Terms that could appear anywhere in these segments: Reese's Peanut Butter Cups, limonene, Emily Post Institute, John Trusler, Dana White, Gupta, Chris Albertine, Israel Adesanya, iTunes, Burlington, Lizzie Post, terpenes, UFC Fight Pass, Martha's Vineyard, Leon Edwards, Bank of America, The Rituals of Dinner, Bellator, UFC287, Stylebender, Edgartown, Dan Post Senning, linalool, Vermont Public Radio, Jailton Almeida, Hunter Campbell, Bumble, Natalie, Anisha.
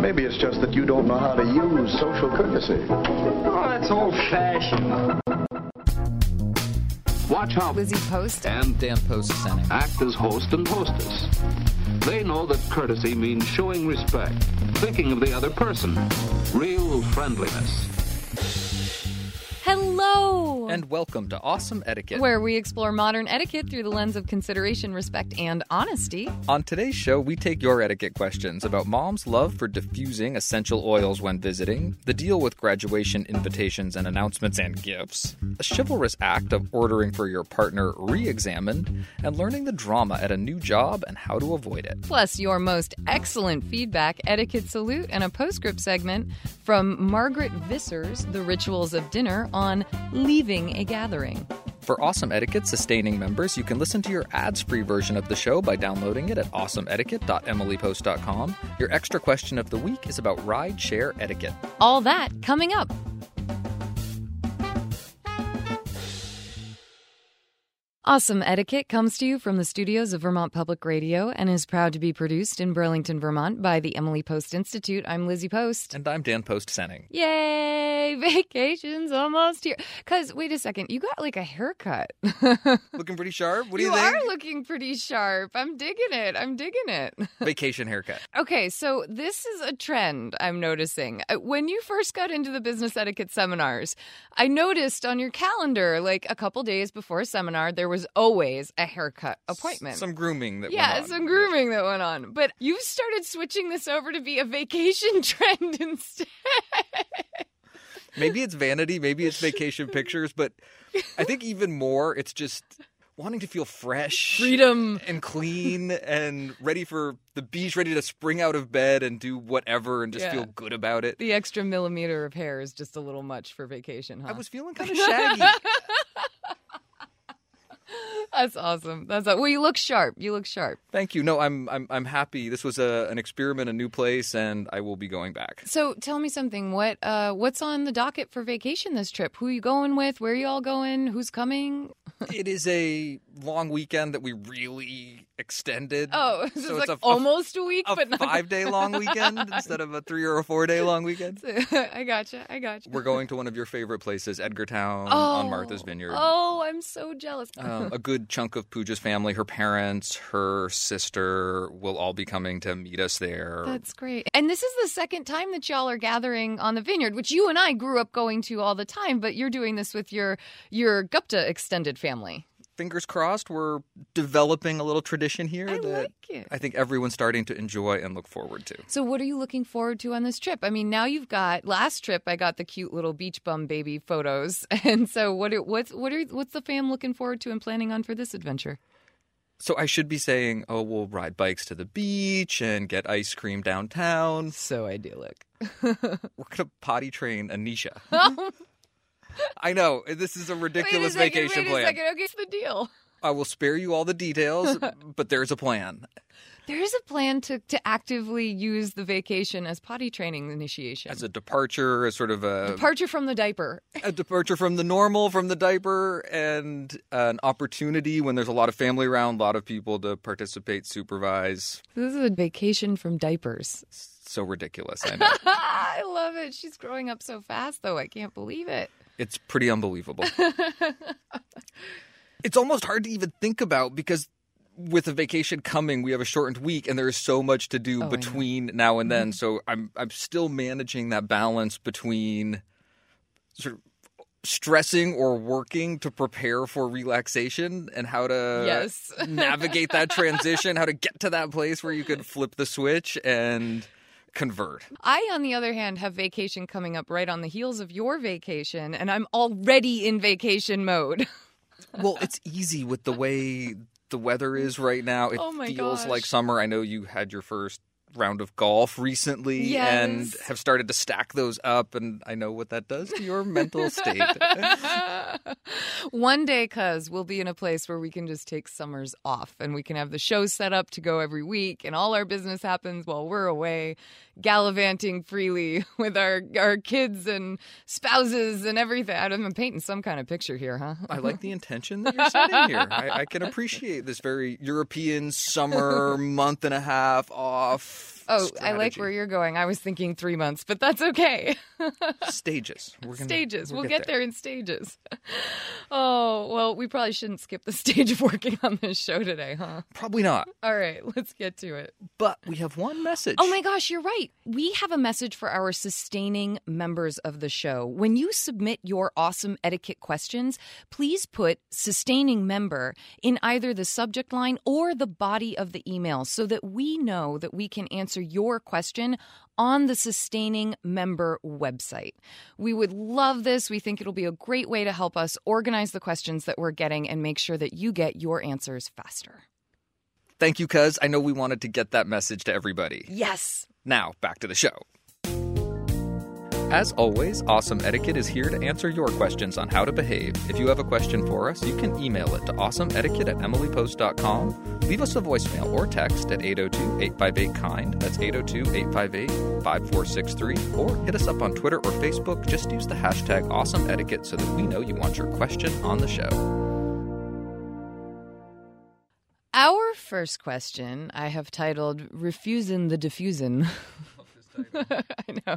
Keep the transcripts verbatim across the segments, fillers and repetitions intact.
Maybe it's just that you don't know how to use social courtesy. Oh, that's old-fashioned. Watch out. Lizzie Post and Dan Post Senning act as host and hostess. They know that courtesy means showing respect, thinking of the other person, real friendliness. Hello! And welcome to Awesome Etiquette, where we explore modern etiquette through the lens of consideration, respect, and honesty. On today's show, we take your etiquette questions about mom's love for diffusing essential oils when visiting, the deal with graduation invitations and announcements and gifts, a chivalrous act of ordering for your partner re-examined, and learning the drama at a new job and how to avoid it. Plus, your most excellent feedback, etiquette salute, and a postscript segment from Margaret Visser's The Rituals of Dinner on leaving a gathering. For Awesome Etiquette sustaining members, you can listen to your ads-free version of the show by downloading it at awesome etiquette dot emily post dot com. Your extra question of the week is about ride-share etiquette. All that coming up. Awesome Etiquette comes to you from the studios of Vermont Public Radio and is proud to be produced in Burlington, Vermont by the Emily Post Institute. I'm Lizzie Post. And I'm Dan Post Senning. Yay! Vacation's almost here. Because, wait a second, you got like a haircut. Looking pretty sharp? What do you, you think? You are looking pretty sharp. I'm digging it. I'm digging it. Vacation haircut. Okay, so this is a trend I'm noticing. When you first got into the business etiquette seminars, I noticed on your calendar, like a couple days before a seminar, there were was always a haircut appointment. Some grooming that yeah, went on. Yeah, some grooming that went on. But you've started switching this over to be a vacation trend instead. Maybe it's vanity, maybe it's vacation pictures, but I think even more it's just wanting to feel fresh. Freedom. And clean and ready for the beach, ready to spring out of bed and do whatever and just yeah. feel good about it. The extra millimeter of hair is just a little much for vacation, huh? I was feeling kind of shaggy. That's awesome. That's awesome. Well, you look sharp. You look sharp. Thank you. No, I'm I'm I'm happy. This was a an experiment, a new place, and I will be going back. So tell me something. What uh what's on the docket for vacation this trip? Who are you going with? Where are you all going? Who's coming? It is a long weekend that we really extended. Oh, so it's like a, almost a week, a but not a five-day long weekend instead of a three or a four-day long weekend. I gotcha. I gotcha. We're going to one of your favorite places, Edgartown oh, on Martha's Vineyard. Oh, I'm so jealous. Um, a good chunk of Pooja's family, her parents, her sister, will all be coming to meet us there. That's great. And this is the second time that y'all are gathering on the vineyard, which you and I grew up going to all the time, but you're doing this with your your Gupta extended family. Fingers crossed, we're developing a little tradition here I that like it. I think everyone's starting to enjoy and look forward to. So what are you looking forward to on this trip? I mean, now you've got, last trip I got the cute little beach bum baby photos. And so what are, what's, what are, what's the fam looking forward to and planning on for this adventure? So I should be saying, oh, we'll ride bikes to the beach and get ice cream downtown. So idyllic. We're going to potty train Anisha. I know. This is a ridiculous wait a second, vacation wait a plan. Second. Okay, it's the deal. I will spare you all the details, but there's a plan. There is a plan to, to actively use the vacation as potty training initiation. As a departure, as sort of a... Departure from the diaper. A departure from the normal, from the diaper, and an opportunity when there's a lot of family around, a lot of people to participate, supervise. This is a vacation from diapers. So ridiculous, I know. I love it. She's growing up so fast, though. I can't believe it. It's pretty unbelievable. It's almost hard to even think about because with a vacation coming, we have a shortened week and there is so much to do oh, between now and then. Mm-hmm. So I'm I'm still managing that balance between sort of stressing or working to prepare for relaxation and how to yes. navigate that transition, how to get to that place where you could flip the switch and... convert. I, on the other hand, have vacation coming up right on the heels of your vacation, and I'm already in vacation mode. Well, it's easy with the way the weather is right now. It oh my feels gosh. like summer. I know you had your first round of golf recently yes. and have started to stack those up, and I know what that does to your mental state. One day, cuz, we'll be in a place where we can just take summers off and we can have the show set up to go every week, and all our business happens while we're away gallivanting freely with our, our kids and spouses and everything. I'm painting some kind of picture here, huh? I like the intention that you're setting here. I, I can appreciate this very European summer month and a half off Oh, strategy. I like where you're going. I was thinking three months, but that's okay. Stages. We're gonna, stages. We'll, we'll get, get there. there in stages. Oh, well, we probably shouldn't skip the stage of working on this show today, huh? Probably not. All right, let's get to it. But we have one message. Oh my gosh, you're right. We have a message for our sustaining members of the show. When you submit your awesome etiquette questions, please put sustaining member in either the subject line or the body of the email so that we know that we can answer your question on the Sustaining Member website. We would love this. We think it'll be a great way to help us organize the questions that we're getting and make sure that you get your answers faster. Thank you, cuz. I know we wanted to get that message to everybody. Yes. Now, back to the show. As always, Awesome Etiquette is here to answer your questions on how to behave. If you have a question for us, you can email it to awesome etiquette at emily post dot com. Leave us a voicemail or text at eight oh two, eight five eight, KIND. That's eight oh two, eight five eight, five four six three. Or hit us up on Twitter or Facebook. Just use the hashtag Awesome Etiquette so that we know you want your question on the show. Our first question I have titled Refusin' the Diffusin'. I know.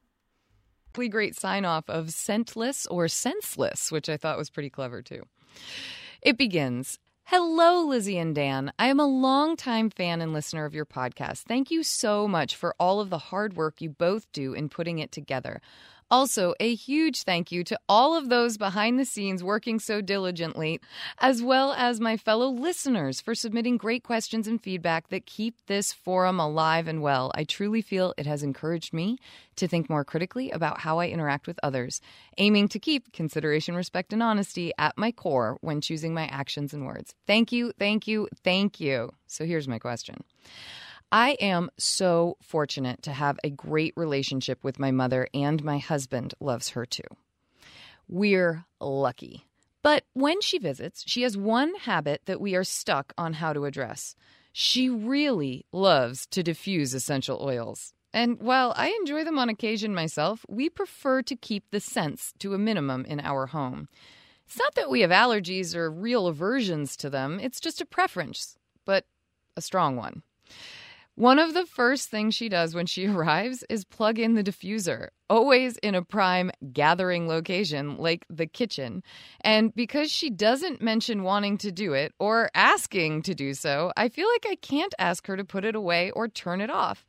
Great sign-off of scentless or senseless, which I thought was pretty clever, too. It begins, Hello, Lizzie and Dan. I am a longtime fan and listener of your podcast. Thank you so much for all of the hard work you both do in putting it together. Also, a huge thank you to all of those behind the scenes working so diligently, as well as my fellow listeners for submitting great questions and feedback that keep this forum alive and well. I truly feel it has encouraged me to think more critically about how I interact with others, aiming to keep consideration, respect, and honesty at my core when choosing my actions and words. Thank you, thank you, thank you. So here's my question. I am so fortunate to have a great relationship with my mother, and my husband loves her too. We're lucky. But when she visits, she has one habit that we are stuck on how to address. She really loves to diffuse essential oils. And while I enjoy them on occasion myself, we prefer to keep the scents to a minimum in our home. It's not that we have allergies or real aversions to them. It's just a preference, but a strong one. One of the first things she does when she arrives is plug in the diffuser, always in a prime gathering location like the kitchen. And because she doesn't mention wanting to do it or asking to do so, I feel like I can't ask her to put it away or turn it off.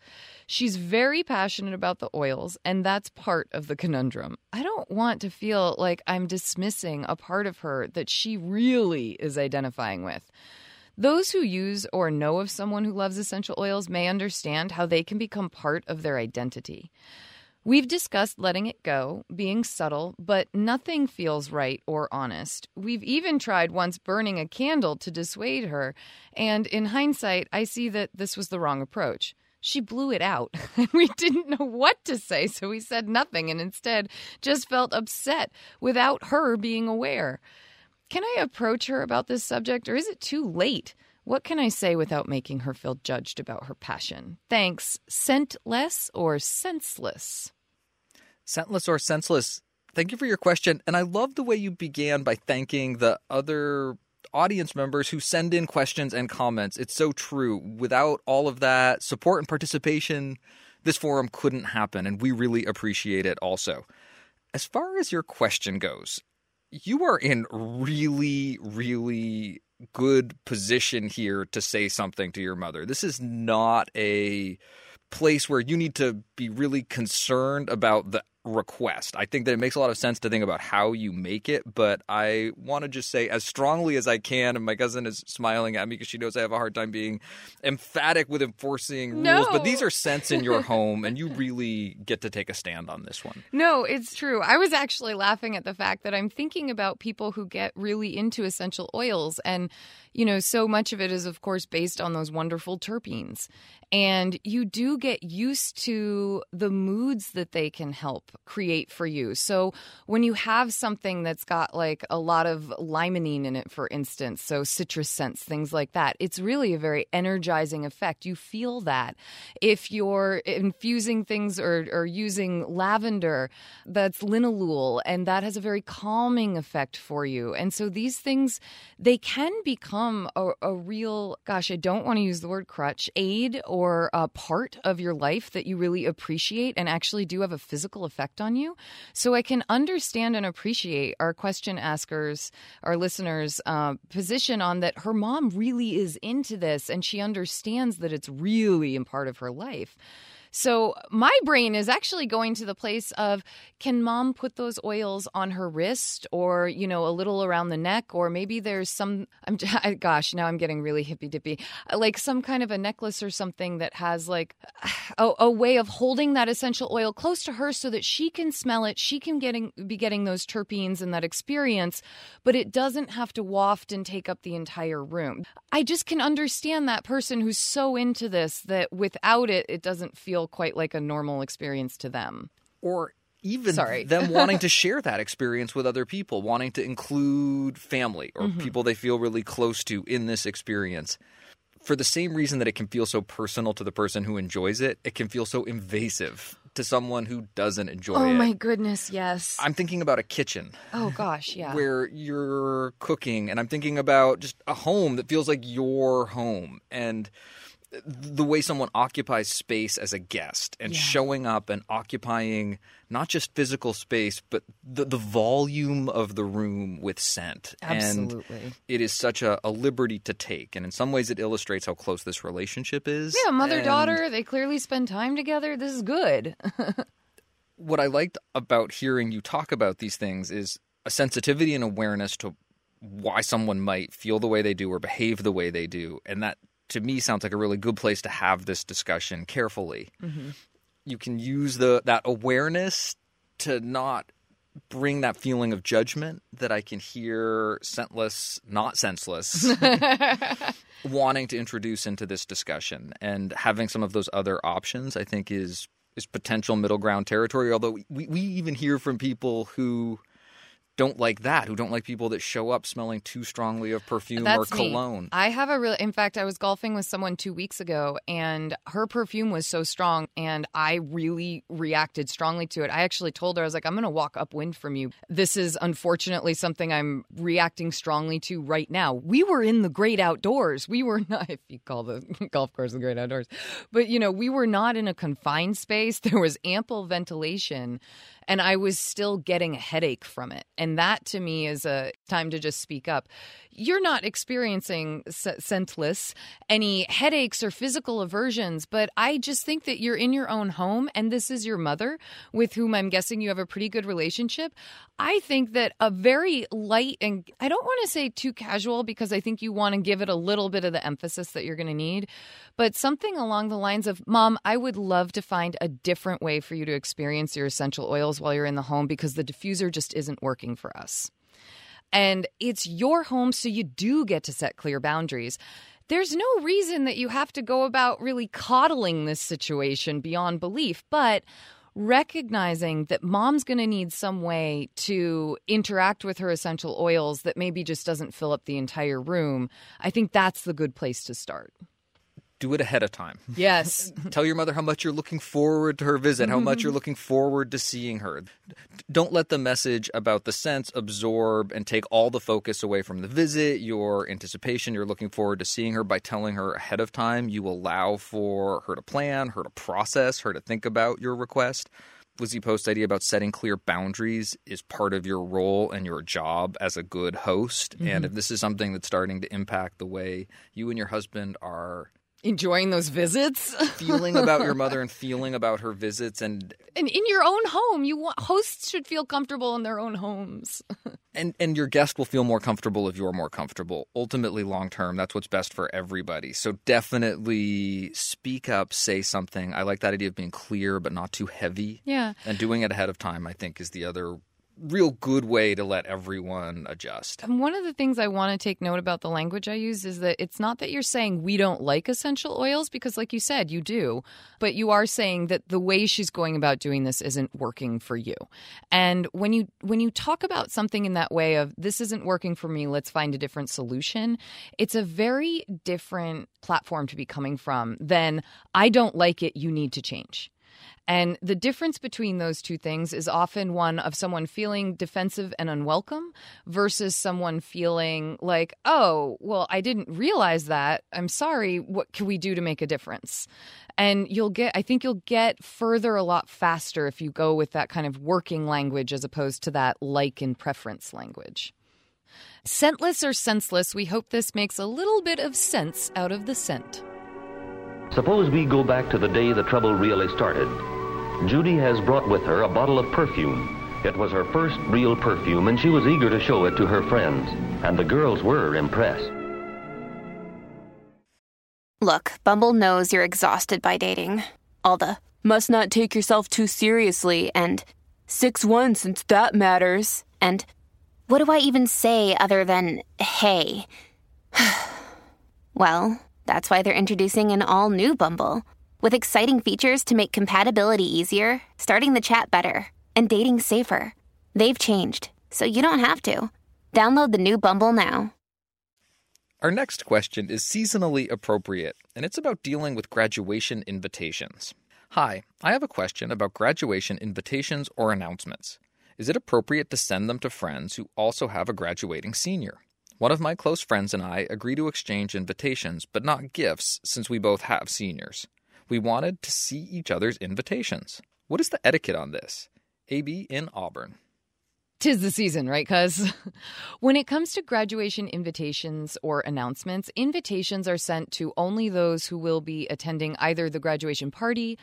She's very passionate about the oils, and that's part of the conundrum. I don't want to feel like I'm dismissing a part of her that she really is identifying with. Those who use or know of someone who loves essential oils may understand how they can become part of their identity. We've discussed letting it go, being subtle, but nothing feels right or honest. We've even tried once burning a candle to dissuade her, and in hindsight, I see that this was the wrong approach. She blew it out, and we didn't know what to say, so we said nothing and instead just felt upset without her being aware. Can I approach her about this subject, or is it too late? What can I say without making her feel judged about her passion? Thanks. Scentless or senseless? Scentless or senseless. Thank you for your question. And I love the way you began by thanking the other audience members who send in questions and comments. It's so true. Without all of that support and participation, this forum couldn't happen, and we really appreciate it also. As far as your question goes, you are in really, really good position here to say something to your mother. This is not a place where you need to be really concerned about the request. I think that it makes a lot of sense to think about how you make it, but I want to just say as strongly as I can, and my cousin is smiling at me because she knows I have a hard time being emphatic with enforcing no. rules, but these are scents in your home, and you really get to take a stand on this one. No, it's true. I was actually laughing at the fact that I'm thinking about people who get really into essential oils, and you know, so much of it is, of course, based on those wonderful terpenes. And you do get used to the moods that they can help create for you. So when you have something that's got like a lot of limonene in it, for instance, so citrus scents, things like that, it's really a very energizing effect. You feel that. If you're infusing things or, or using lavender, that's linalool, and that has a very calming effect for you. And so these things, they can become a, a real, gosh, I don't want to use the word crutch, aid or or a part of your life that you really appreciate and actually do have a physical effect on you. So I can understand and appreciate our question askers, our listeners' uh, position on that her mom really is into this and she understands that it's really a part of her life. So my brain is actually going to the place of, can mom put those oils on her wrist or, you know, a little around the neck? Or maybe there's some, I'm, gosh, now I'm getting really hippy-dippy, like some kind of a necklace or something that has like a, a way of holding that essential oil close to her so that she can smell it. She can getting, be getting those terpenes and that experience, but it doesn't have to waft and take up the entire room. I just can understand that person who's so into this that without it, it doesn't feel quite like a normal experience to them. Or even Sorry. them wanting to share that experience with other people, wanting to include family or mm-hmm. people they feel really close to in this experience. For the same reason that it can feel so personal to the person who enjoys it, it can feel so invasive to someone who doesn't enjoy oh, it. Oh my goodness, yes. I'm thinking about a kitchen. Oh gosh, yeah. Where you're cooking, and I'm thinking about just a home that feels like your home. And the way someone occupies space as a guest and yeah. showing up and occupying not just physical space, but the, the volume of the room with scent. Absolutely. And it is such a, a liberty to take. And in some ways it illustrates how close this relationship is. Yeah, mother-daughter, and they clearly spend time together. This is good. What I liked about hearing you talk about these things is a sensitivity and awareness to why someone might feel the way they do or behave the way they do. And that, to me, sounds like a really good place to have this discussion carefully. Mm-hmm. You can use the that awareness to not bring that feeling of judgment that I can hear scentless, not senseless, wanting to introduce into this discussion. And having some of those other options, I think, is is potential middle ground territory. Although we, we even hear from people who don't like that, who don't like people that show up smelling too strongly of perfume That's or cologne. Me. I have a real, in fact, I was golfing with someone two weeks ago and her perfume was so strong and I really reacted strongly to it. I actually told her, I was like, I'm going to walk upwind from you. This is unfortunately something I'm reacting strongly to right now. We were in the great outdoors. We were not, if you call the golf course the great outdoors, but you know, we were not in a confined space. There was ample ventilation and I was still getting a headache from it. And that to me is a time to just speak up. You're not experiencing s- scentless, any headaches or physical aversions, but I just think that you're in your own home and this is your mother with whom I'm guessing you have a pretty good relationship. I think that a very light and I don't want to say too casual because I think you want to give it a little bit of the emphasis that you're going to need, but something along the lines of, Mom, I would love to find a different way for you to experience your essential oils while you're in the home because the diffuser just isn't working for us. And it's your home, so you do get to set clear boundaries. There's no reason that you have to go about really coddling this situation beyond belief, but recognizing that Mom's going to need some way to interact with her essential oils that maybe just doesn't fill up the entire room, I think that's the good place to start. Do it ahead of time. Yes. Tell your mother how much you're looking forward to her visit, how much you're looking forward to seeing her. Don't let the message about the scents absorb and take all the focus away from the visit, your anticipation. You're looking forward to seeing her by telling her ahead of time. You allow for her to plan, her to process, her to think about your request. Lizzie Post's idea about setting clear boundaries is part of your role and your job as a good host. Mm-hmm. And if this is something that's starting to impact the way you and your husband are enjoying those visits. Feeling about your mother and feeling about her visits. And and in your own home. You want, hosts should feel comfortable in their own homes. and and your guest will feel more comfortable if you're more comfortable. Ultimately, long term, that's what's best for everybody. So definitely speak up, say something. I like that idea of being clear but not too heavy. Yeah. And doing it ahead of time, I think, is the other real good way to let everyone adjust. And one of the things I want to take note about the language I use is that it's not that you're saying we don't like essential oils, because like you said, you do, but you are saying that the way she's going about doing this isn't working for you. And when you when you talk about something in that way of this isn't working for me, let's find a different solution, it's a very different platform to be coming from than I don't like it, you need to change. And the difference between those two things is often one of someone feeling defensive and unwelcome versus someone feeling like, oh, well, I didn't realize that. I'm sorry. What can we do to make a difference? And you'll get, I think you'll get further a lot faster if you go with that kind of working language as opposed to that like and preference language. Scentless or senseless, we hope this makes a little bit of sense out of the scent. Suppose we go back to the day the trouble really started. Judy has brought with her a bottle of perfume. It was her first real perfume, and she was eager to show it to her friends. And the girls were impressed. Look, Bumble knows you're exhausted by dating. All the, must not take yourself too seriously, and six one since that matters, and what do I even say other than, hey? Well, that's why they're introducing an all-new Bumble with exciting features to make compatibility easier, starting the chat better, and dating safer. They've changed, so you don't have to. Download the new Bumble now. Our next question is seasonally appropriate, and it's about dealing with graduation invitations. Hi, I have a question about graduation invitations or announcements. Is it appropriate to send them to friends who also have a graduating senior? One of my close friends and I agree to exchange invitations, but not gifts, since we both have seniors. We wanted to see each other's invitations. What is the etiquette on this? A B in Auburn. Tis the season, right, cuz? When it comes to graduation invitations or announcements, invitations are sent to only those who will be attending either the graduation party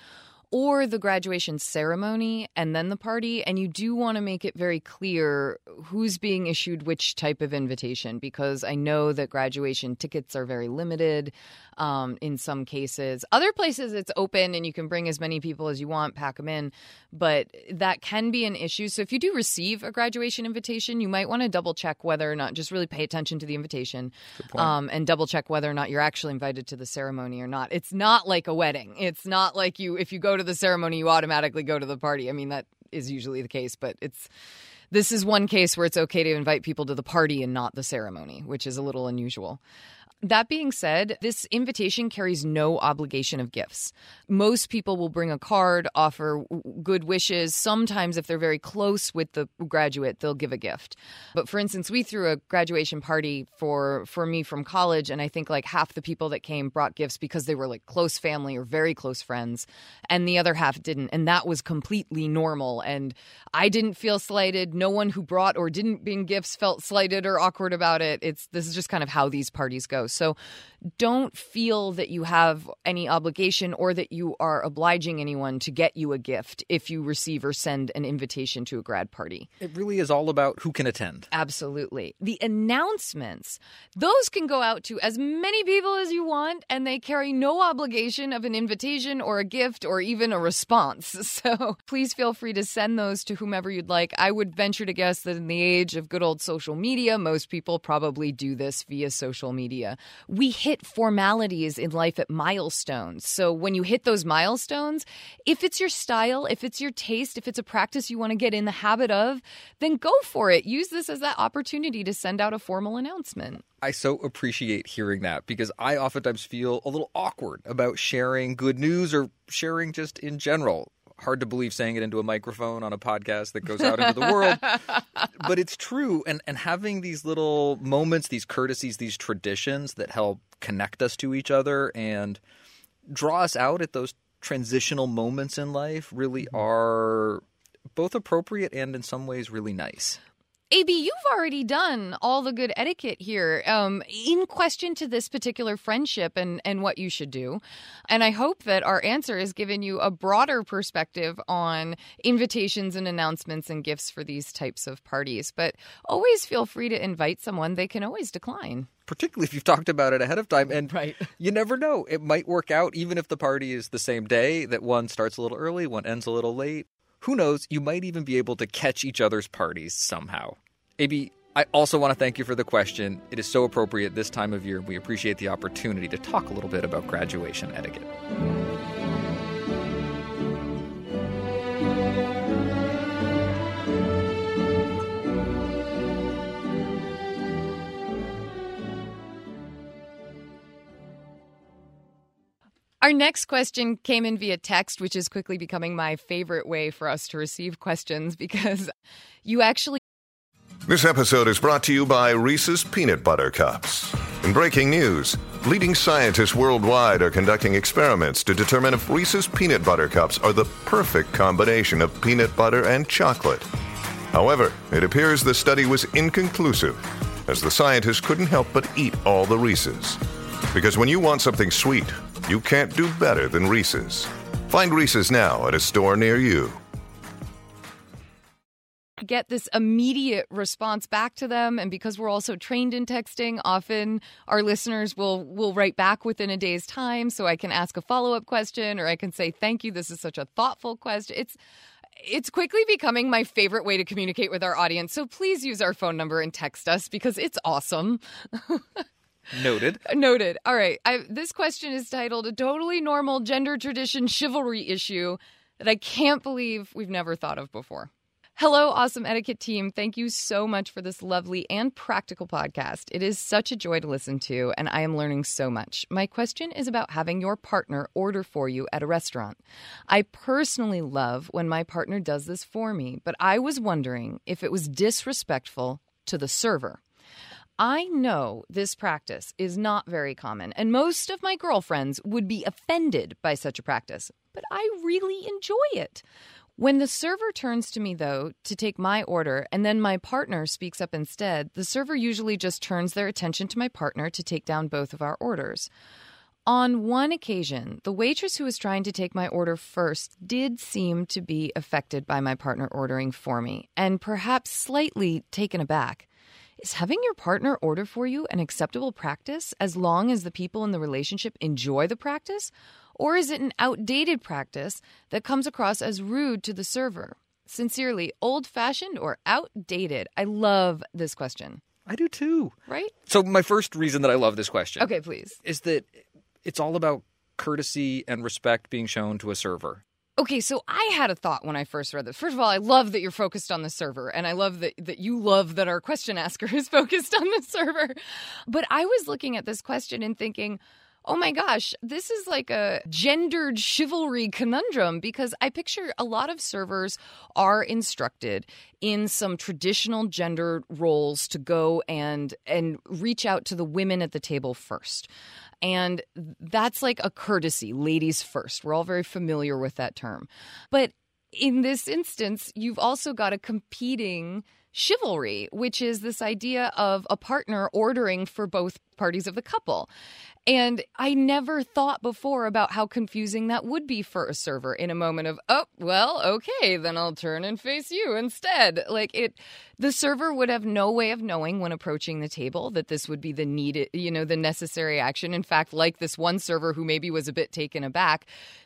or the graduation ceremony and then the party. And you do want to make it very clear who's being issued which type of invitation, because I know that graduation tickets are very limited um, in some cases. Other places it's open and you can bring as many people as you want, pack them in, but that can be an issue. So if you do receive a graduation invitation, you might want to double check whether or not, just really pay attention to the invitation um, and double check whether or not you're actually invited to the ceremony or not. It's not like a wedding. It's not like you, if you go to the ceremony, you automatically go to the party. I mean, that is usually the case, but it's This is one case where it's okay to invite people to the party and not the ceremony, which is a little unusual. That being said, this invitation carries no obligation of gifts. Most people will bring a card, offer good wishes. Sometimes if they're very close with the graduate, they'll give a gift. But for instance, we threw a graduation party for, for me from college, and I think like half the people that came brought gifts because they were like close family or very close friends, and the other half didn't. And that was completely normal. And I didn't feel slighted. No one who brought or didn't bring gifts felt slighted or awkward about it. It's this is just kind of how these parties go. So don't feel that you have any obligation or that you are obliging anyone to get you a gift if you receive or send an invitation to a grad party. It really is all about who can attend. Absolutely. The announcements, those can go out to as many people as you want, and they carry no obligation of an invitation or a gift or even a response. So please feel free to send those to whomever you'd like. I would venture to guess that in the age of good old social media, most people probably do this via social media. We hit formalities in life at milestones. So when you hit those milestones, if it's your style, if it's your taste, if it's a practice you want to get in the habit of, then go for it. Use this as that opportunity to send out a formal announcement. I so appreciate hearing that because I oftentimes feel a little awkward about sharing good news or sharing just in general. Hard to believe saying it into a microphone on a podcast that goes out into the world. But it's true. And and having these little moments, these courtesies, these traditions that help connect us to each other and draw us out at those transitional moments in life really are both appropriate and in some ways really nice. A B, you've already done all the good etiquette here um, in question to this particular friendship and, and what you should do. And I hope that our answer has given you a broader perspective on invitations and announcements and gifts for these types of parties. But always feel free to invite someone. They can always decline. Particularly if you've talked about it ahead of time. And right. You never know. It might work out even if the party is the same day, that one starts a little early, one ends a little late. Who knows, you might even be able to catch each other's parties somehow. A B, I also want to thank you for the question. It is so appropriate this time of year. We appreciate the opportunity to talk a little bit about graduation etiquette. Our next question came in via text, which is quickly becoming my favorite way for us to receive questions because you actually... This episode is brought to you by Reese's Peanut Butter Cups. In breaking news, leading scientists worldwide are conducting experiments to determine if Reese's Peanut Butter Cups are the perfect combination of peanut butter and chocolate. However, it appears the study was inconclusive, as the scientists couldn't help but eat all the Reese's. Because when you want something sweet, you can't do better than Reese's. Find Reese's now at a store near you. Get this immediate response back to them, and because we're also trained in texting, often our listeners will will write back within a day's time, so I can ask a follow-up question, or I can say, thank you, this is such a thoughtful question. It's It's quickly becoming my favorite way to communicate with our audience, so please use our phone number and text us, because it's awesome. Noted. Noted. All right. I, this question is titled, A Totally Normal Gender Tradition Chivalry Issue That I Can't Believe We've Never Thought of Before. Hello, Awesome Etiquette team. Thank you so much for this lovely and practical podcast. It is such a joy to listen to, and I am learning so much. My question is about having your partner order for you at a restaurant. I personally love when my partner does this for me, but I was wondering if it was disrespectful to the server. I know this practice is not very common, and most of my girlfriends would be offended by such a practice, but I really enjoy it. When the server turns to me, though, to take my order, and then my partner speaks up instead, the server usually just turns their attention to my partner to take down both of our orders. On one occasion, the waitress who was trying to take my order first did seem to be affected by my partner ordering for me, and perhaps slightly taken aback. Is having your partner order for you an acceptable practice as long as the people in the relationship enjoy the practice? Or is it an outdated practice that comes across as rude to the server? Sincerely, old-fashioned or outdated? I love this question. I do too. Right? So my first reason that I love this question... Okay, please. ...is that it's all about courtesy and respect being shown to a server. Okay, so I had a thought when I first read this. First of all, I love that you're focused on the server, and I love that, that you love that our question asker is focused on the server. But I was looking at this question and thinking, oh my gosh, this is like a gendered chivalry conundrum, because I picture a lot of servers are instructed in some traditional gender roles to go and and reach out to the women at the table first. And that's like a courtesy, ladies first. We're all very familiar with that term. But in this instance, you've also got a competing chivalry, which is this idea of a partner ordering for both parties of the couple. And I never thought before about how confusing that would be for a server in a moment of, oh, well, okay, then I'll turn and face you instead. Like it, the server would have no way of knowing when approaching the table that this would be the needed, you know, the necessary action. In fact, like this one server who maybe was a bit taken aback,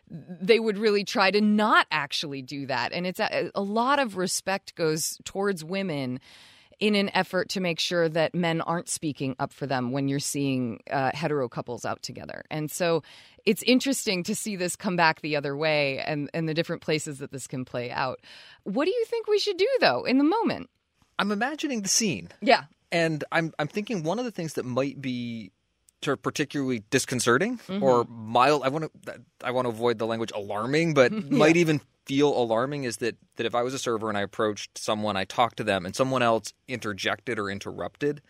they would really try to not actually do that. And it's a, a lot of respect goes towards women in an effort to make sure that men aren't speaking up for them when you're seeing uh, hetero couples out together. And so it's interesting to see this come back the other way and, and the different places that this can play out. What do you think we should do, though, in the moment? I'm imagining the scene. Yeah. And I'm I'm thinking one of the things that might be particularly disconcerting mm-hmm. or mild, I want to I want to avoid the language alarming, but yeah. might even feel alarming is that, that if I was a server and I approached someone, I talked to them, and someone else interjected or interrupted,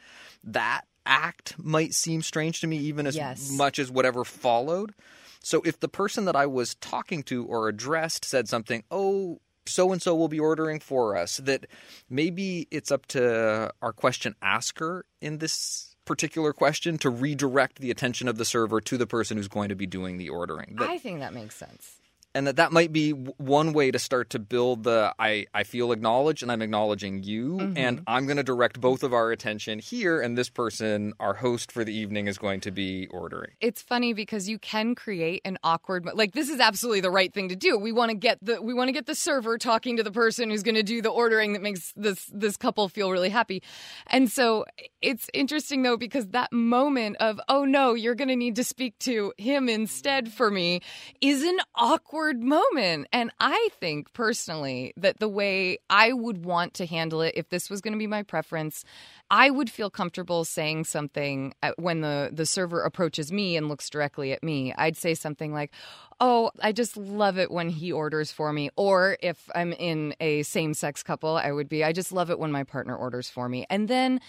that act might seem strange to me even as yes. much as whatever followed. So if the person that I was talking to or addressed said something, oh, so-and-so will be ordering for us, that maybe it's up to our question asker in this particular question to redirect the attention of the server to the person who's going to be doing the ordering. That, I think that makes sense. And that that might be one way to start to build the I, I feel acknowledged and I'm acknowledging you mm-hmm. and I'm going to direct both of our attention here, and this person, our host for the evening, is going to be ordering. It's funny because you can create an awkward – like this is absolutely the right thing to do. We want to get the we want to get the server talking to the person who's going to do the ordering that makes this, this couple feel really happy. And so it's interesting though because that moment of, oh no, you're going to need to speak to him instead for me is an awkward moment. And I think personally that the way I would want to handle it, if this was going to be my preference, I would feel comfortable saying something when the, the server approaches me and looks directly at me. I'd say something like, oh, I just love it when he orders for me. Or if I'm in a same-sex couple, I would be, I just love it when my partner orders for me. And then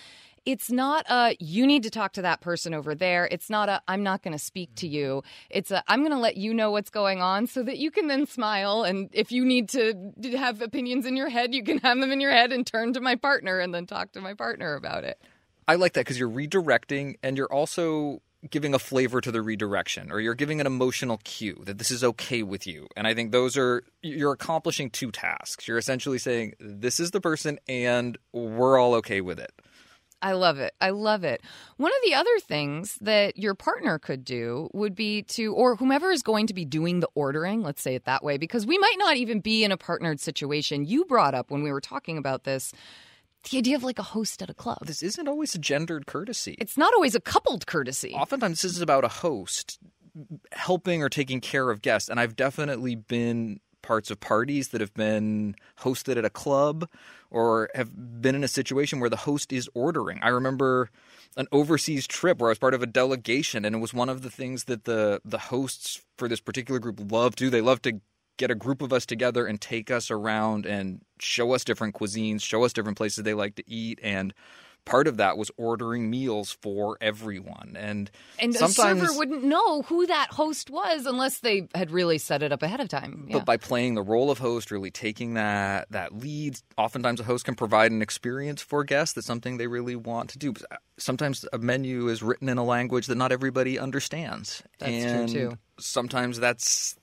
it's not a, you need to talk to that person over there. It's not a, I'm not going to speak to you. It's a, I'm going to let you know what's going on so that you can then smile. And if you need to have opinions in your head, you can have them in your head and turn to my partner and then talk to my partner about it. I like that because you're redirecting and you're also giving a flavor to the redirection, or you're giving an emotional cue that this is okay with you. And I think those are, you're accomplishing two tasks. You're essentially saying, this is the person and we're all okay with it. I love it. I love it. One of the other things that your partner could do would be to, or whomever is going to be doing the ordering, let's say it that way, because we might not even be in a partnered situation. You brought up when we were talking about this the idea of like a host at a club. This isn't always a gendered courtesy. It's not always a coupled courtesy. Oftentimes this is about a host helping or taking care of guests. And I've definitely been parts of parties that have been hosted at a club or have been in a situation where the host is ordering. I remember an overseas trip where I was part of a delegation, and it was one of the things that the the hosts for this particular group love to do. They love to get a group of us together and take us around and show us different cuisines, show us different places they like to eat, and part of that was ordering meals for everyone. And, and a server wouldn't know who that host was unless they had really set it up ahead of time. Yeah. But by playing the role of host, really taking that that lead, oftentimes a host can provide an experience for guests that's something they really want to do. Sometimes a menu is written in a language that not everybody understands. That's and true, too. Sometimes that's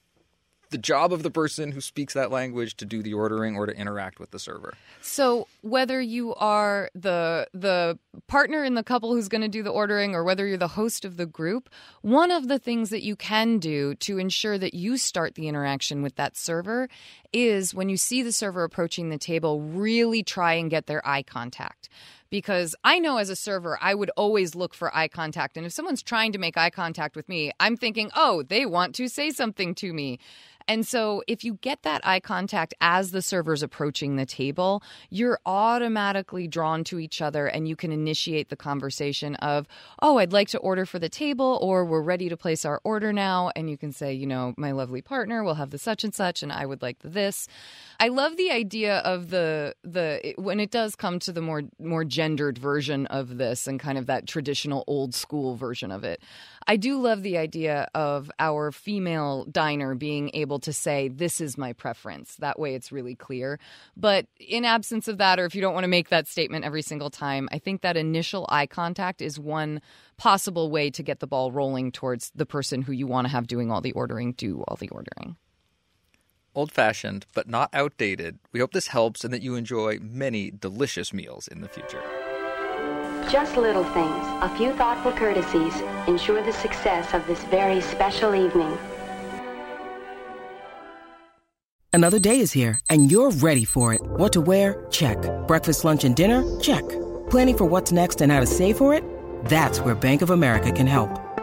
the job of the person who speaks that language to do the ordering or to interact with the server. So whether you are the the partner in the couple who's going to do the ordering or whether you're the host of the group, one of the things that you can do to ensure that you start the interaction with that server is when you see the server approaching the table, really try and get their eye contact. because I know as a server, I would always look for eye contact. And if someone's trying to make eye contact with me, I'm thinking, oh, they want to say something to me. And so if you get that eye contact as the server's approaching the table, you're automatically drawn to each other and you can initiate the conversation of, oh, I'd like to order for the table, or we're ready to place our order now. And you can say, you know, my lovely partner will have the such and such and I would like the this. I love the idea of the the when it does come to the more more gendered version of this and kind of that traditional old school version of it. I do love the idea of our female diner being able to say, this is my preference. That way it's really clear. But in absence of that, or if you don't want to make that statement every single time, I think that initial eye contact is one possible way to get the ball rolling towards the person who you want to have doing all the ordering, do all the ordering. Old-fashioned, but not outdated. We hope this helps and that you enjoy many delicious meals in the future. Just little things, a few thoughtful courtesies, ensure the success of this very special evening. Another day is here, and you're ready for it. What to wear? Check. Breakfast, lunch, and dinner? Check. Planning for what's next and how to save for it? That's where Bank of America can help.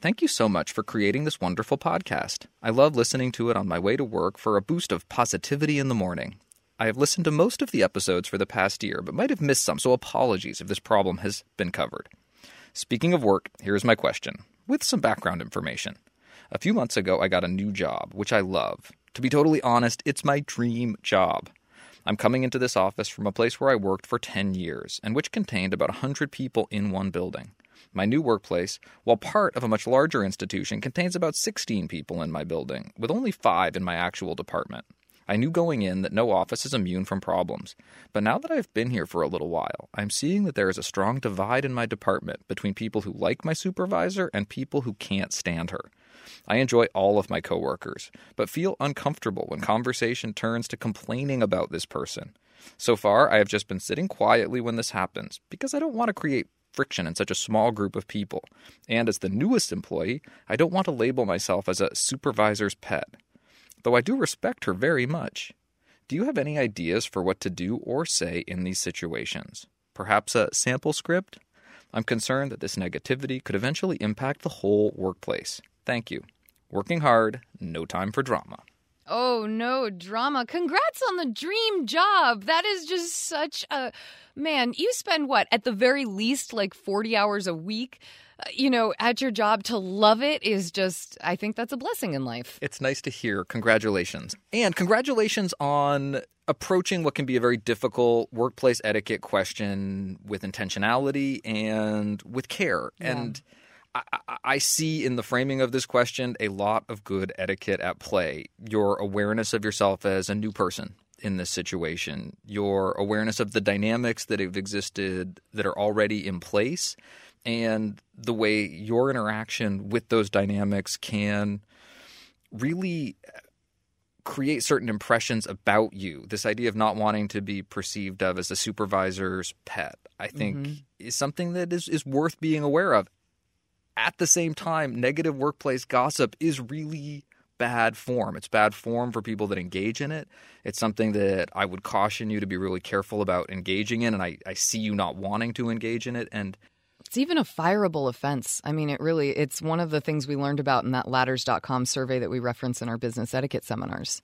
thank you so much for creating this wonderful podcast. I love listening to it on my way to work for a boost of positivity in the morning. I have listened to most of the episodes for the past year, but might have missed some, so apologies if this problem has been covered. Speaking of work, here is my question, with some background information. A few months ago, I got a new job, which I love. To be totally honest, it's my dream job. I'm coming into this office from a place where I worked for ten years and which contained about one hundred people in one building. My new workplace, while part of a much larger institution, contains about sixteen people in my building, with only five in my actual department. I knew going in that no office is immune from problems, but now that I've been here for a little while, I'm seeing that there is a strong divide in my department between people who like my supervisor and people who can't stand her. I enjoy all of my coworkers, but feel uncomfortable when conversation turns to complaining about this person. So far, I have just been sitting quietly when this happens, because I don't want to create friction in such a small group of people. And as the newest employee, I don't want to label myself as a supervisor's pet, though I do respect her very much. Do you have any ideas for what to do or say in these situations? Perhaps a sample script? I'm concerned that this negativity could eventually impact the whole workplace. Thank you. Working hard, no time for drama. Oh, no drama. Congrats on the dream job. That is just such a... Man, you spend what, at the very least, like forty hours a week, you know, at your job. To love it is just, I think that's a blessing in life. It's nice to hear. Congratulations. And congratulations on approaching what can be a very difficult workplace etiquette question with intentionality and with care. Yeah. And I, I see in the framing of this question a lot of good etiquette at play. Your awareness of yourself as a new person in this situation, your awareness of the dynamics that have existed that are already in place, and the way your interaction with those dynamics can really create certain impressions about you. This idea of not wanting to be perceived of as a supervisor's pet, I think, mm-hmm. is something that is, is worth being aware of. At the same time, negative workplace gossip is really bad form. It's bad form for people that engage in it. It's something that I would caution you to be really careful about engaging in, and I, I see you not wanting to engage in it. And it's even a fireable offense. I mean, it really, it's one of the things we learned about in that ladders dot com survey that we reference in our business etiquette seminars.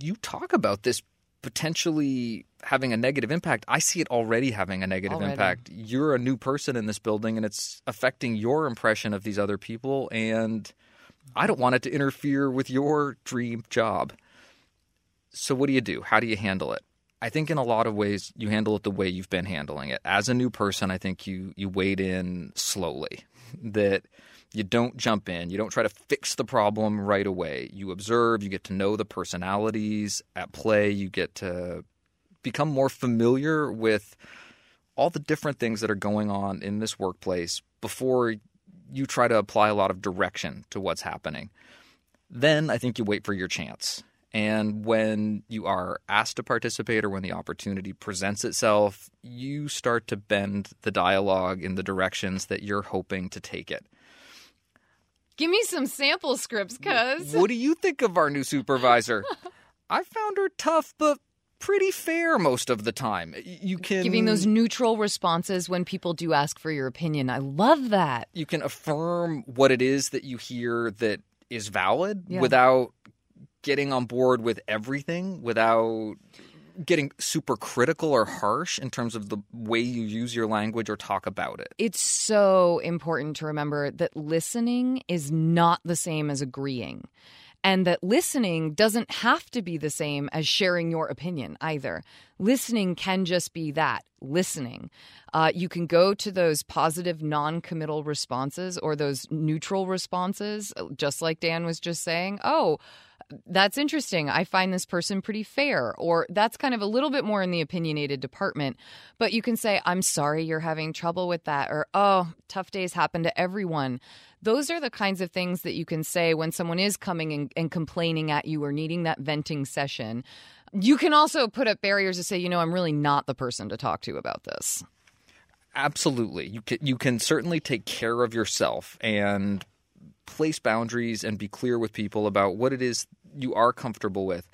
You talk about this potentially having a negative impact. I see it already having a negative already. impact. You're a new person in this building, and it's affecting your impression of these other people, and I don't want it to interfere with your dream job. So what do you do? How do you handle it? I think in a lot of ways you handle it the way you've been handling it. As a new person, I think you you wade in slowly, that you don't jump in. You don't try to fix the problem right away. You observe. You get to know the personalities at play. You get to become more familiar with all the different things that are going on in this workplace before you try to apply a lot of direction to what's happening. Then I think you wait for your chance. And when you are asked to participate or when the opportunity presents itself, you start to bend the dialogue in the directions that you're hoping to take it. Give me some sample scripts, cuz. What do you think of our new supervisor? I found her tough, but pretty fair most of the time. You can giving those neutral responses when people do ask for your opinion. I love that. You can affirm what it is that you hear that is valid yeah. without getting on board with everything, without getting super critical or harsh in terms of the way you use your language or talk about it. It's so important to remember that listening is not the same as agreeing, and that listening doesn't have to be the same as sharing your opinion either. Listening can just be that, listening. Uh, you can go to those positive non-committal responses or those neutral responses, just like Dan was just saying, oh, that's interesting. I find this person pretty fair, or that's kind of a little bit more in the opinionated department. But you can say, I'm sorry you're having trouble with that, or, oh, tough days happen to everyone. Those are the kinds of things that you can say when someone is coming and, and complaining at you or needing that venting session. You can also put up barriers to say, you know, I'm really not the person to talk to about this. Absolutely. You can, you can certainly take care of yourself and place boundaries and be clear with people about what it is you are comfortable with.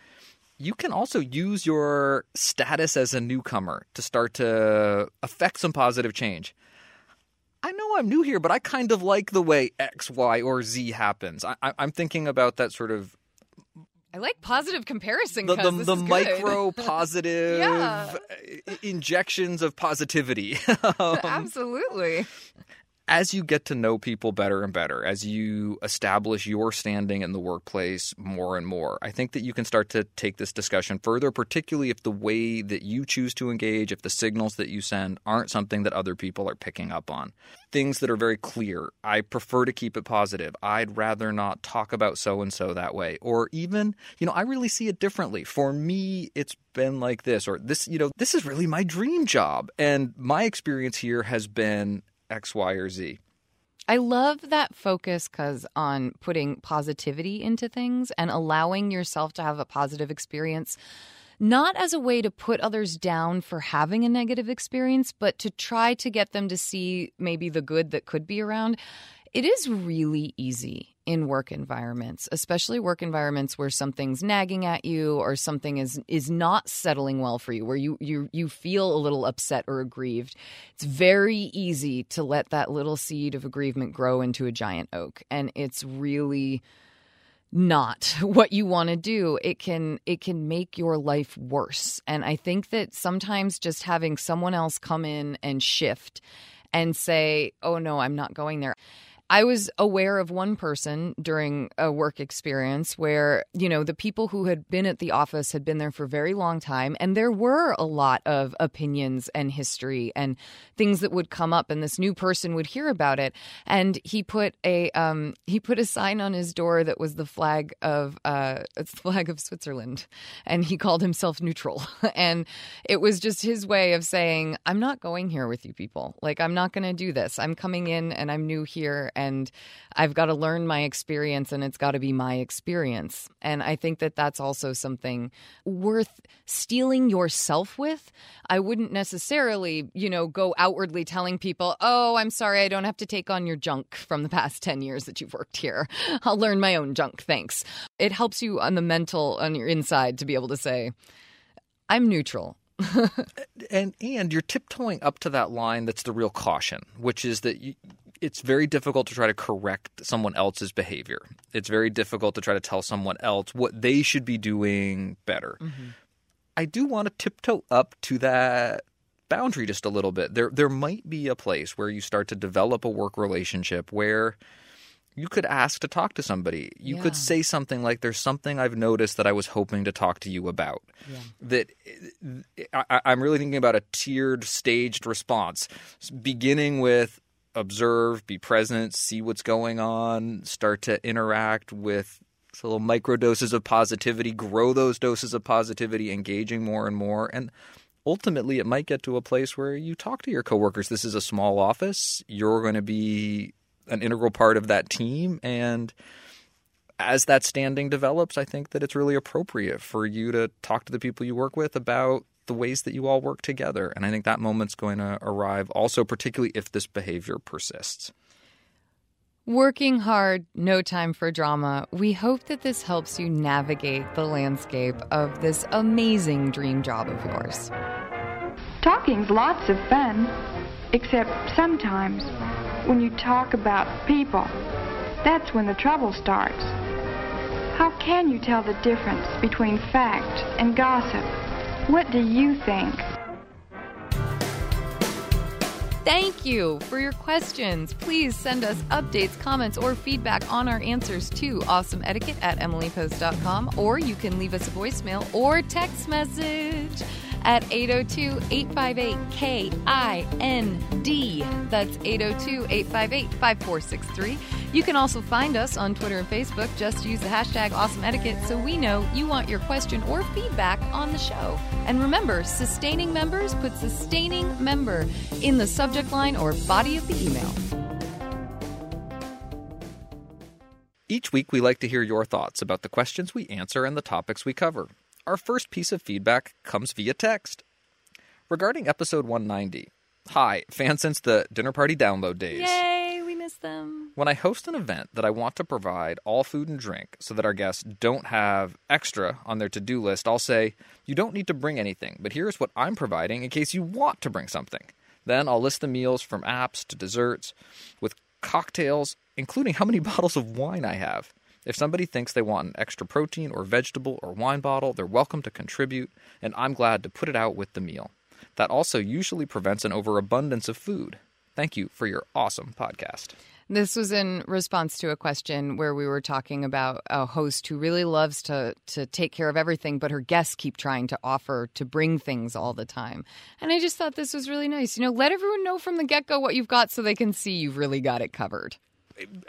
You can also use your status as a newcomer to start to affect some positive change. I know I'm new here, but I kind of like the way X, Y, or Z happens. I, I, I'm thinking about that sort of... I like positive comparison. The, the, the micro positive yeah. injections of positivity. um, Absolutely. As you get to know people better and better, as you establish your standing in the workplace more and more, I think that you can start to take this discussion further, particularly if the way that you choose to engage, if the signals that you send aren't something that other people are picking up on. Things that are very clear. I prefer to keep it positive. I'd rather not talk about so-and-so that way. Or even, you know, I really see it differently. For me, it's been like this. Or this, you know, this is really my dream job. And my experience here has been X, Y, or Z. I love that focus, because on putting positivity into things and allowing yourself to have a positive experience, not as a way to put others down for having a negative experience, but to try to get them to see maybe the good that could be around. It is really easy in work environments, especially work environments where something's nagging at you or something is is not settling well for you, where you you you feel a little upset or aggrieved. It's very easy to let that little seed of aggrievement grow into a giant oak, and it's really not what you want to do. It can it can make your life worse. And I think that sometimes just having someone else come in and shift and say, "Oh no, I'm not going there." I was aware of one person during a work experience where, you know, the people who had been at the office had been there for a very long time, and there were a lot of opinions and history and things that would come up, and this new person would hear about it. And he put a um, he put a sign on his door that was the flag of uh, it's the flag of Switzerland, and he called himself neutral, and it was just his way of saying, "I'm not going here with you people. Like, I'm not going to do this. I'm coming in, and I'm new here." And I've got to learn my experience, and it's got to be my experience. And I think that that's also something worth stealing yourself with. I wouldn't necessarily, you know, go outwardly telling people, oh, I'm sorry, I don't have to take on your junk from the past ten years that you've worked here. I'll learn my own junk, thanks. It helps you on the mental, on your inside, to be able to say, I'm neutral. and and you're tiptoeing up to that line that's the real caution, which is that you... It's very difficult to try to correct someone else's behavior. It's very difficult to try to tell someone else what they should be doing better. Mm-hmm. I do want to tiptoe up to that boundary just a little bit. There, there might be a place where you start to develop a work relationship where you could ask to talk to somebody. You yeah. could say something like, there's something I've noticed that I was hoping to talk to you about. Yeah. That I, I'm really thinking about a tiered, staged response, beginning with observe, be present, see what's going on, start to interact with little micro doses of positivity, grow those doses of positivity, engaging more and more. And ultimately, it might get to a place where you talk to your coworkers. This is a small office. You're going to be an integral part of that team. And as that standing develops, I think that it's really appropriate for you to talk to the people you work with about the ways that you all work together. And I think that moment's going to arrive also, particularly if this behavior persists. Working hard, no time for drama. We hope that this helps you navigate the landscape of this amazing dream job of yours. Talking's lots of fun, except sometimes when you talk about people, that's when the trouble starts. How can you tell the difference between fact and gossip? What do you think? Thank you for your questions. Please send us updates, comments, or feedback on our answers to awesomeetiquette at emily post dot com, or you can leave us a voicemail or text message at eight oh two, eight five eight, K I N D. That's eight oh two, eight five eight, five four six three. You can also find us on Twitter and Facebook. Just use the hashtag awesomeetiquette so we know you want your question or feedback on the show. And remember, sustaining members, put sustaining member in the subject line or body of the email. Each week, we like to hear your thoughts about the questions we answer and the topics we cover. Our first piece of feedback comes via text. Regarding episode one ninety, hi, fan since the dinner party download days. Yay, we miss them. When I host an event that I want to provide all food and drink so that our guests don't have extra on their to-do list, I'll say, you don't need to bring anything, but here's what I'm providing in case you want to bring something. Then I'll list the meals from apps to desserts with cocktails, including how many bottles of wine I have. If somebody thinks they want an extra protein or vegetable or wine bottle, they're welcome to contribute, and I'm glad to put it out with the meal. That also usually prevents an overabundance of food. Thank you for your awesome podcast. This was in response to a question where we were talking about a host who really loves to to take care of everything, but her guests keep trying to offer to bring things all the time. And I just thought this was really nice. You know, let everyone know from the get-go what you've got so they can see you've really got it covered.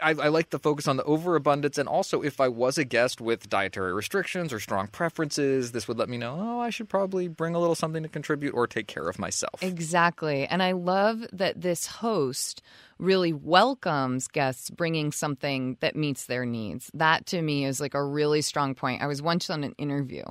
I, I like the focus on the overabundance, and also if I was a guest with dietary restrictions or strong preferences, this would let me know, oh, I should probably bring a little something to contribute or take care of myself. Exactly. And I love that this host really welcomes guests bringing something that meets their needs. That to me is like a really strong point. I was once on an interview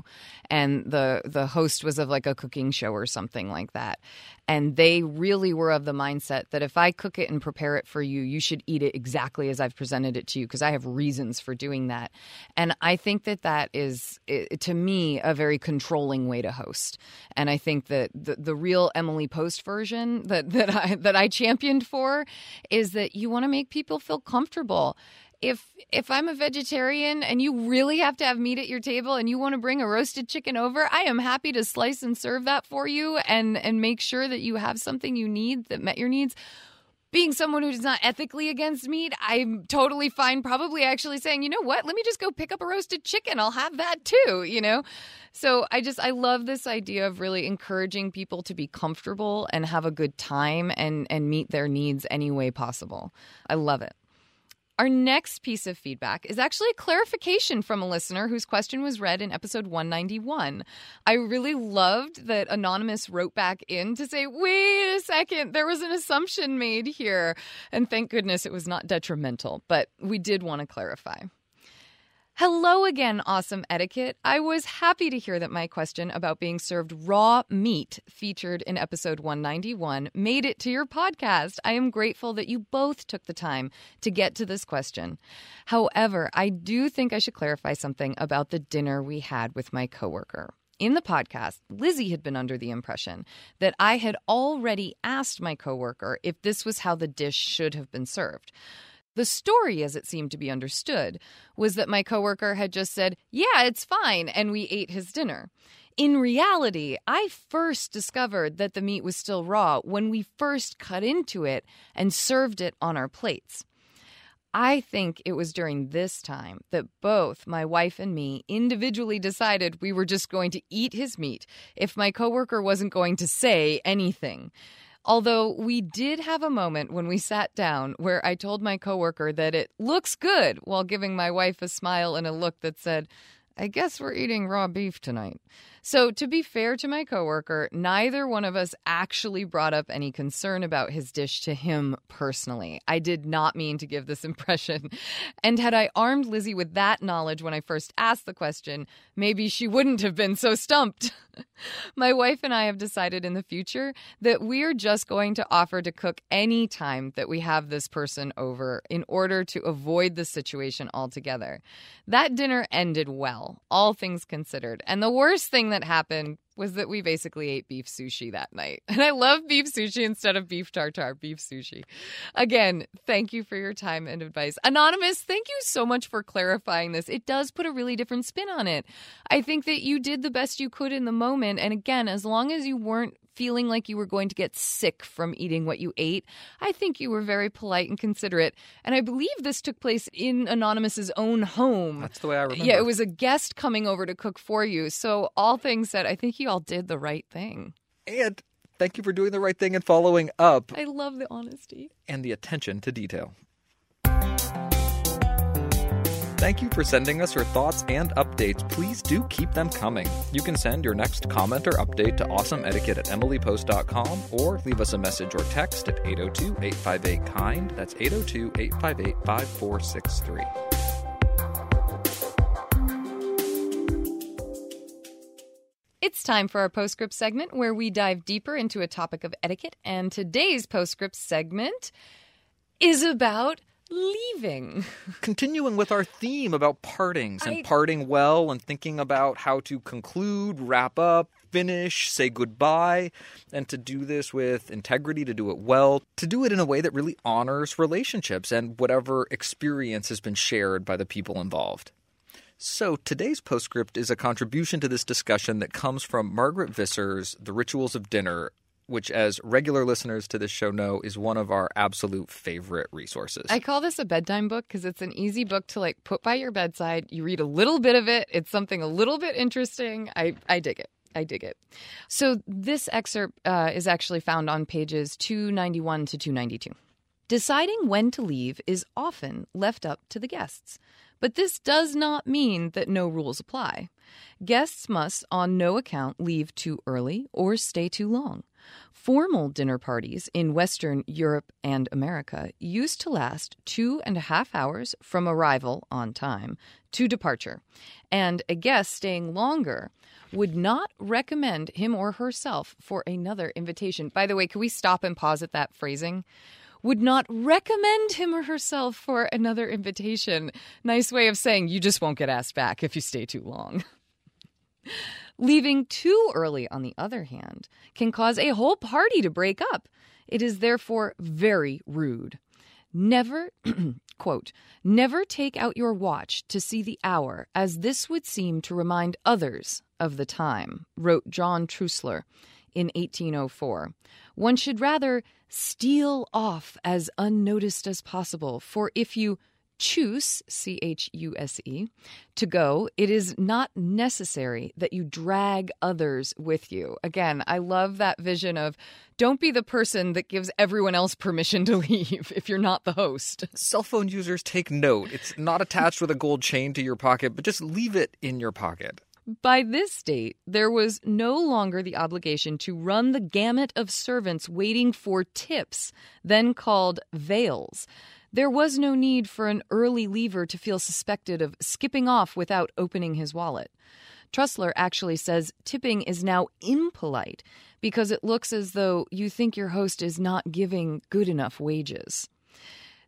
and the the host was of like a cooking show or something like that. And they really were of the mindset that if I cook it and prepare it for you, you should eat it exactly as I've presented it to you because I have reasons for doing that. And I think that that is, it, to me, a very controlling way to host. And I think that the, the real Emily Post version that, that, I, that I championed for is that you want to make people feel comfortable. If if I'm a vegetarian and you really have to have meat at your table and you want to bring a roasted chicken over, I am happy to slice and serve that for you and, and make sure that you have something you need that met your needs. Being someone who is not ethically against meat, I'm totally fine probably actually saying, you know what, let me just go pick up a roasted chicken. I'll have that too, you know. So I just, I love this idea of really encouraging people to be comfortable and have a good time and, and meet their needs any way possible. I love it. Our next piece of feedback is actually a clarification from a listener whose question was read in episode one ninety-one. I really loved that Anonymous wrote back in to say, wait a second, there was an assumption made here. And thank goodness it was not detrimental, but we did want to clarify. Hello again, Awesome Etiquette. I was happy to hear that my question about being served raw meat featured in episode one ninety-one made it to your podcast. I am grateful that you both took the time to get to this question. However, I do think I should clarify something about the dinner we had with my coworker. In the podcast, Lizzie had been under the impression that I had already asked my coworker if this was how the dish should have been served. The story, as it seemed to be understood, was that my coworker had just said, yeah, it's fine, and we ate his dinner. In reality, I first discovered that the meat was still raw when we first cut into it and served it on our plates. I think it was during this time that both my wife and me individually decided we were just going to eat his meat if my coworker wasn't going to say anything. Although we did have a moment when we sat down where I told my coworker that it looks good while giving my wife a smile and a look that said, I guess we're eating raw beef tonight. So to be fair to my coworker, neither one of us actually brought up any concern about his dish to him personally. I did not mean to give this impression. And had I armed Lizzie with that knowledge when I first asked the question, maybe she wouldn't have been so stumped. My wife and I have decided in the future that we're just going to offer to cook any time that we have this person over in order to avoid the situation altogether. That dinner ended well, all things considered. And the worst thing that happened was that we basically ate beef sushi that night. And I love beef sushi instead of beef tartare, beef sushi. Again, thank you for your time and advice. Anonymous, thank you so much for clarifying this. It does put a really different spin on it. I think that you did the best you could in the moment. And again, as long as you weren't feeling like you were going to get sick from eating what you ate, I think you were very polite and considerate. And I believe this took place in Anonymous's own home. That's the way I remember. Yeah, it was a guest coming over to cook for you. So all things said, I think you all did the right thing. And thank you for doing the right thing and following up. I love the honesty. And the attention to detail. Thank you for sending us your thoughts and updates. Please do keep them coming. You can send your next comment or update to awesome etiquette at emily post dot com or leave us a message or text at eight oh two, eight five eight, KIND. That's eight oh two, eight five eight, five four six three. It's time for our Postscript segment where we dive deeper into a topic of etiquette. And today's Postscript segment is about leaving. Continuing with our theme about partings and I... parting well and thinking about how to conclude, wrap up, finish, say goodbye, and to do this with integrity, to do it well, to do it in a way that really honors relationships and whatever experience has been shared by the people involved. So today's Postscript is a contribution to this discussion that comes from Margaret Visser's The Rituals of Dinner, which, as regular listeners to this show know, is one of our absolute favorite resources. I call this a bedtime book because it's an easy book to, like, put by your bedside. You read a little bit of it. It's something a little bit interesting. I, I dig it. I dig it. So this excerpt uh, is actually found on pages two ninety-one to two ninety-two. Deciding when to leave is often left up to the guests. But this does not mean that no rules apply. Guests must on no account leave too early or stay too long. Formal dinner parties in Western Europe and America used to last two and a half hours from arrival on time to departure, and a guest staying longer would not recommend him or herself for another invitation. By the way, can we stop and pause at that phrasing? Would not recommend him or herself for another invitation. Nice way of saying you just won't get asked back if you stay too long. Leaving too early, on the other hand, can cause a whole party to break up. It is therefore very rude. Never, quote, never take out your watch to see the hour, as this would seem to remind others of the time, wrote John Trusler in eighteen oh four. One should rather steal off as unnoticed as possible, for if you choose, C H U S E, to go, it is not necessary that you drag others with you. Again, I love that vision of don't be the person that gives everyone else permission to leave if you're not the host. Cell phone users, take note. It's not attached with a gold chain to your pocket, but just leave it in your pocket. By this date, there was no longer the obligation to run the gamut of servants waiting for tips, then called veils. There was no need for an early leaver to feel suspected of skipping off without opening his wallet. Trusler actually says tipping is now impolite because it looks as though you think your host is not giving good enough wages.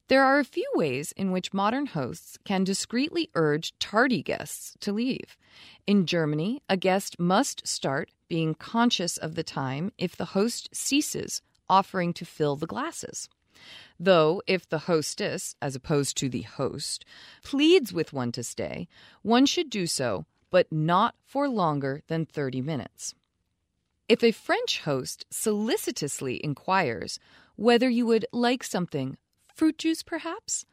There are a few ways in which modern hosts can discreetly urge tardy guests to leave. In Germany, a guest must start being conscious of the time if the host ceases offering to fill the glasses. Though if the hostess, as opposed to the host, pleads with one to stay, one should do so, but not for longer than thirty minutes. If a French host solicitously inquires whether you would like something, fruit juice, perhaps?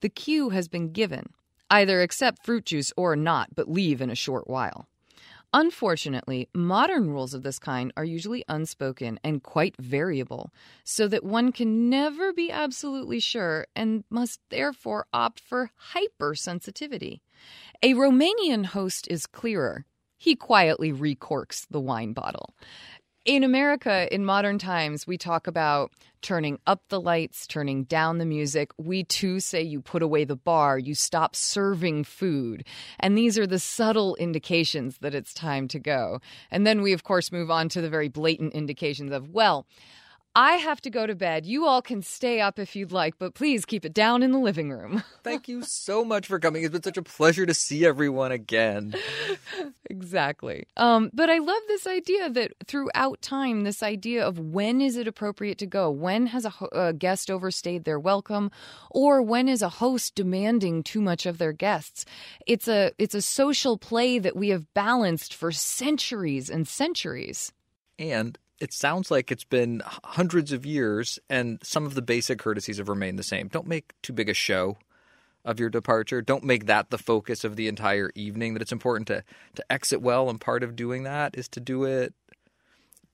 The cue has been given. Either accept fruit juice or not, but leave in a short while. Unfortunately, modern rules of this kind are usually unspoken and quite variable, so that one can never be absolutely sure and must therefore opt for hypersensitivity. A Romanian host is clearer. He quietly recorks the wine bottle. In America, in modern times, we talk about turning up the lights, turning down the music. We, too, say you put away the bar, you stop serving food. And these are the subtle indications that it's time to go. And then we, of course, move on to the very blatant indications of, well, I have to go to bed. You all can stay up if you'd like, but please keep it down in the living room. Thank you so much for coming. It's been such a pleasure to see everyone again. Exactly. Um, but I love this idea that throughout time, this idea of when is it appropriate to go? When has a, ho- a guest overstayed their welcome? Or when is a host demanding too much of their guests? It's a, it's a social play that we have balanced for centuries and centuries. And it sounds like it's been hundreds of years, and some of the basic courtesies have remained the same. Don't make too big a show of your departure. Don't make that the focus of the entire evening, that it's important to, to exit well, and part of doing that is to do it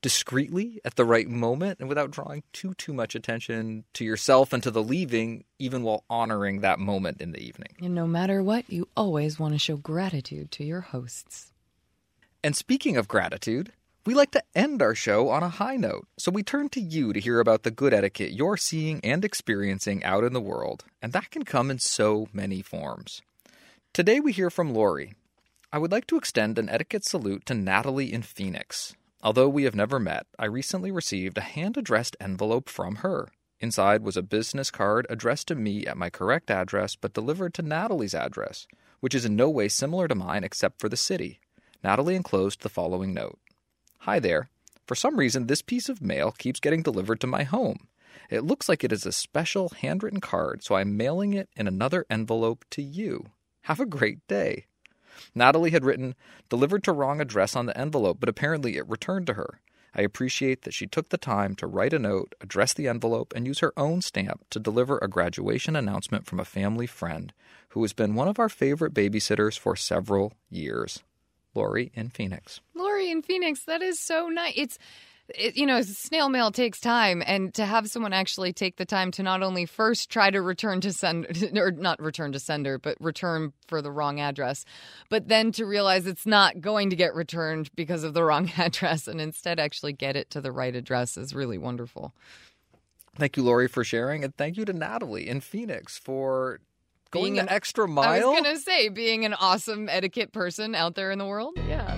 discreetly at the right moment and without drawing too, too much attention to yourself and to the leaving, even while honoring that moment in the evening. And no matter what, you always want to show gratitude to your hosts. And speaking of gratitude, we like to end our show on a high note, so we turn to you to hear about the good etiquette you're seeing and experiencing out in the world, and that can come in so many forms. Today we hear from Lori. I would like to extend an etiquette salute to Natalie in Phoenix. Although we have never met, I recently received a hand-addressed envelope from her. Inside was a business card addressed to me at my correct address, but delivered to Natalie's address, which is in no way similar to mine except for the city. Natalie enclosed the following note. Hi there. For some reason, this piece of mail keeps getting delivered to my home. It looks like it is a special handwritten card, so I'm mailing it in another envelope to you. Have a great day. Natalie had written, delivered to wrong address on the envelope, but apparently it returned to her. I appreciate that she took the time to write a note, address the envelope, and use her own stamp to deliver a graduation announcement from a family friend who has been one of our favorite babysitters for several years. Lori in Phoenix. Lori in Phoenix, that is so nice. It's, it, you know, snail mail takes time, and to have someone actually take the time to not only first try to return to sender, or not return to sender, but return for the wrong address, but then to realize it's not going to get returned because of the wrong address, and instead actually get it to the right address is really wonderful. Thank you, Lori, for sharing, and thank you to Natalie in Phoenix for Going being an, the extra mile? I was going to say, being an awesome etiquette person out there in the world. Yeah.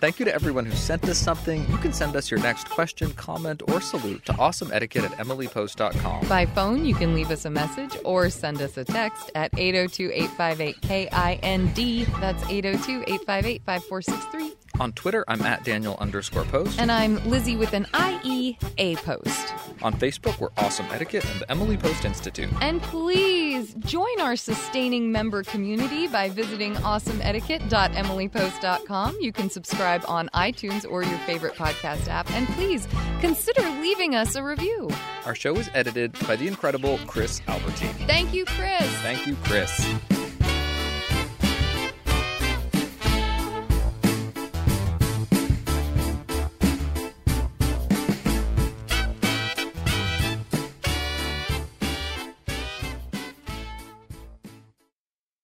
Thank you to everyone who sent us something. You can send us your next question, comment, or salute to awesomeetiquette at emily post dot com. By phone, you can leave us a message or send us a text at eight oh two, eight five eight, K I N D. That's eight oh two, eight five eight, five four six three. On Twitter, I'm at Daniel underscore Post. And I'm Lizzie with an I E A Post. On Facebook, we're Awesome Etiquette and the Emily Post Institute. And please join our sustaining member community by visiting awesome etiquette dot emily post dot com. You can subscribe on iTunes or your favorite podcast app. And please consider leaving us a review. Our show is edited by the incredible Chris Albertine. Thank you, Chris. Thank you, Chris.